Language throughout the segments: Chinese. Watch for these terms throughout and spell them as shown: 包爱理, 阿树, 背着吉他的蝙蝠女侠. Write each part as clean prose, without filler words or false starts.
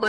我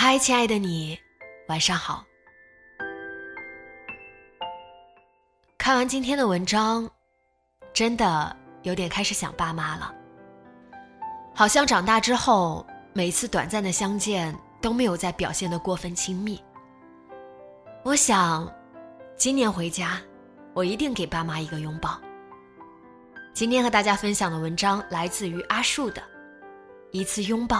嗨，亲爱的你，晚上好。看完今天的文章，真的有点开始想爸妈了。好像长大之后，每次短暂的相见都没有再表现得过分亲密。我想，今年回家，我一定给爸妈一个拥抱。今天和大家分享的文章来自于阿树的《一次拥抱》。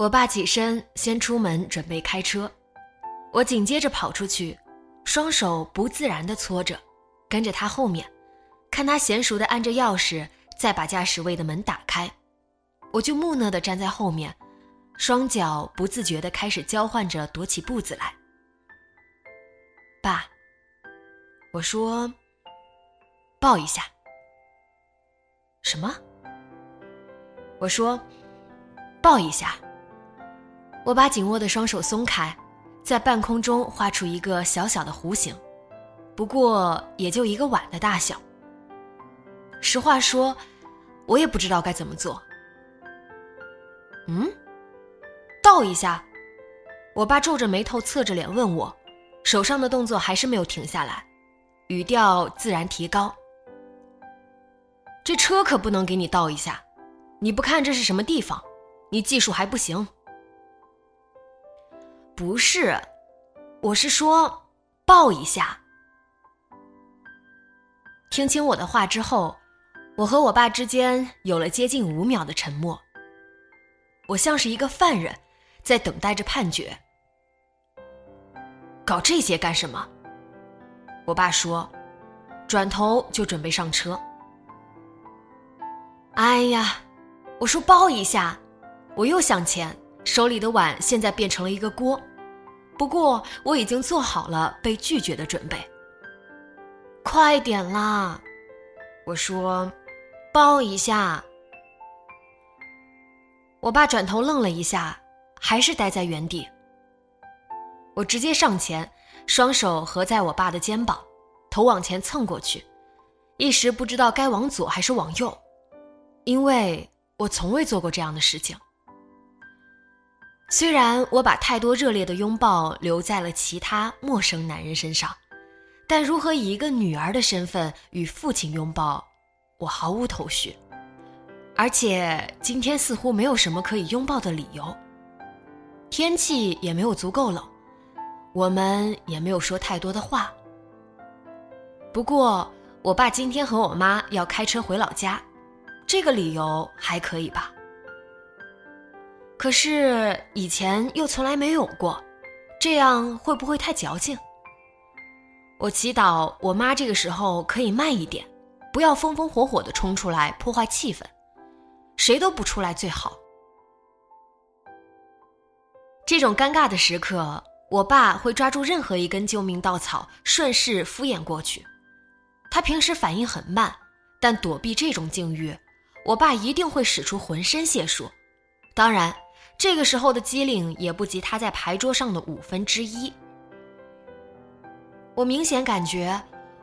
我爸起身先出门准备开车，我紧接着跑出去，双手不自然地搓着，跟着他后面，看他娴熟地按着钥匙再把驾驶位的门打开，我就木讷地站在后面，双脚不自觉地开始交换着踱起步子来。爸，我说，抱一下。什么？我说，抱一下。我把紧握的双手松开，在半空中画出一个小小的弧形，不过也就一个碗的大小。实话说，我也不知道该怎么做。倒一下。我爸皱着眉头侧着脸问我，手上的动作还是没有停下来，语调自然提高。这车可不能给你倒一下，你不看这是什么地方，你技术还不行。不是，我是说抱一下。听清我的话之后，我和我爸之间有了接近5秒的沉默。我像是一个犯人，在等待着判决。搞这些干什么？我爸说，转头就准备上车。哎呀，我说抱一下，我又向前，手里的碗现在变成了一个锅。不过我已经做好了被拒绝的准备。快点啦，我说，抱一下。我爸转头愣了一下，还是待在原地。我直接上前，双手合在我爸的肩膀，头往前蹭过去，一时不知道该往左还是往右，因为我从未做过这样的事情。虽然我把太多热烈的拥抱留在了其他陌生男人身上，但如何以一个女儿的身份与父亲拥抱，我毫无头绪。而且今天似乎没有什么可以拥抱的理由，天气也没有足够冷，我们也没有说太多的话。不过我爸今天和我妈要开车回老家，这个理由还可以吧。可是以前又从来没有过，这样会不会太矫情？我祈祷我妈这个时候可以慢一点，不要风风火火地冲出来破坏气氛，谁都不出来最好。这种尴尬的时刻，我爸会抓住任何一根救命稻草，顺势敷衍过去。他平时反应很慢，但躲避这种境遇，我爸一定会使出浑身解数。当然这个时候的机灵也不及他在牌桌上的1/5。我明显感觉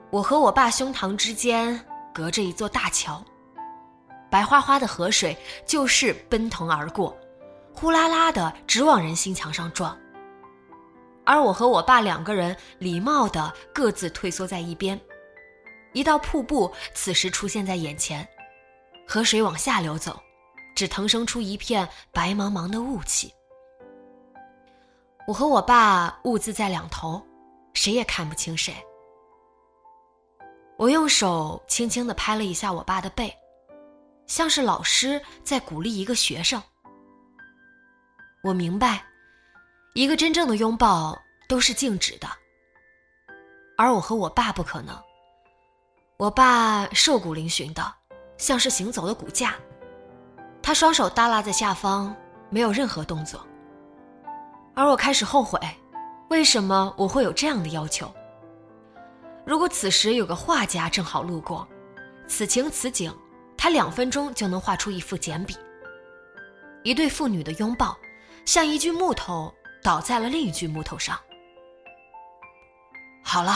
我和我爸胸膛之间隔着一座大桥，白花花的河水就是奔腾而过，呼啦啦的直往人心墙上撞。而我和我爸两个人礼貌的各自退缩在一边，一道瀑布此时出现在眼前，河水往下流走，只腾生出一片白茫茫的雾气。我和我爸兀自在两头，谁也看不清谁。我用手轻轻地拍了一下我爸的背，像是老师在鼓励一个学生。我明白，一个真正的拥抱都是静止的，而我和我爸不可能。我爸瘦骨嶙峋的，像是行走的骨架，他双手耷拉在下方，没有任何动作。而我开始后悔，为什么我会有这样的要求？如果此时有个画家正好路过，此情此景，他2分钟就能画出一幅简笔。一对父女的拥抱，像一具木头倒在了另一具木头上。好了，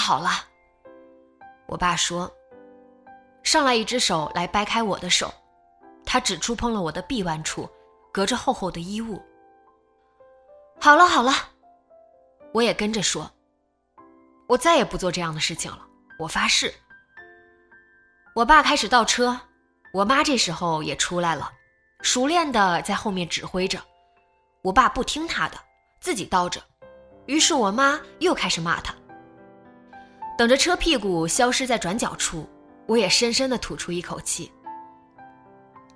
我爸说，上来一只手来掰开我的手，他只触碰了我的臂弯处，隔着厚厚的衣物。好了，我也跟着说，我再也不做这样的事情了，我发誓。我爸开始倒车，我妈这时候也出来了，熟练的在后面指挥着。我爸不听他的，自己倒着，于是我妈又开始骂他。等着车屁股消失在转角处，我也深深地吐出一口气。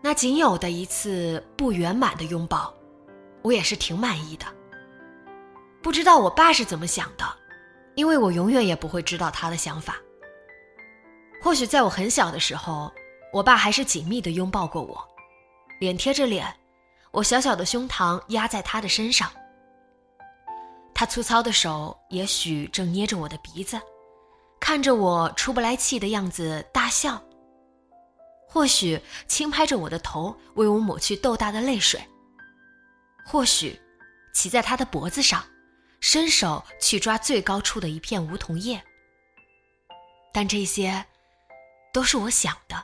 那仅有的一次不圆满的拥抱，我也是挺满意的。不知道我爸是怎么想的，因为我永远也不会知道他的想法。或许在我很小的时候，我爸还是紧密地拥抱过我，脸贴着脸，我小小的胸膛压在他的身上。他粗糙的手也许正捏着我的鼻子，看着我出不来气的样子大笑，或许轻拍着我的头，为我抹去豆大的泪水，或许骑在他的脖子上，伸手去抓最高处的一片梧桐叶。但这些都是我想的。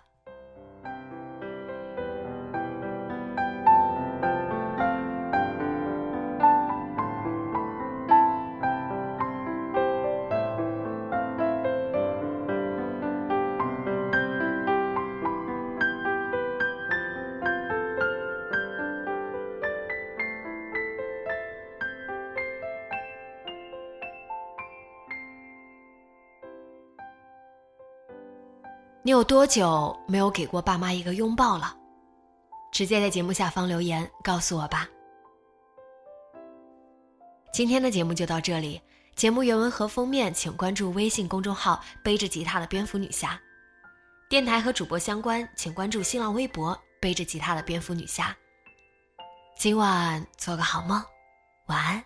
你有多久没有给过爸妈一个拥抱了？直接在节目下方留言告诉我吧。今天的节目就到这里，节目原文和封面请关注微信公众号背着吉他的蝙蝠女侠，电台和主播相关请关注新浪微博背着吉他的蝙蝠女侠。今晚做个好梦，晚安。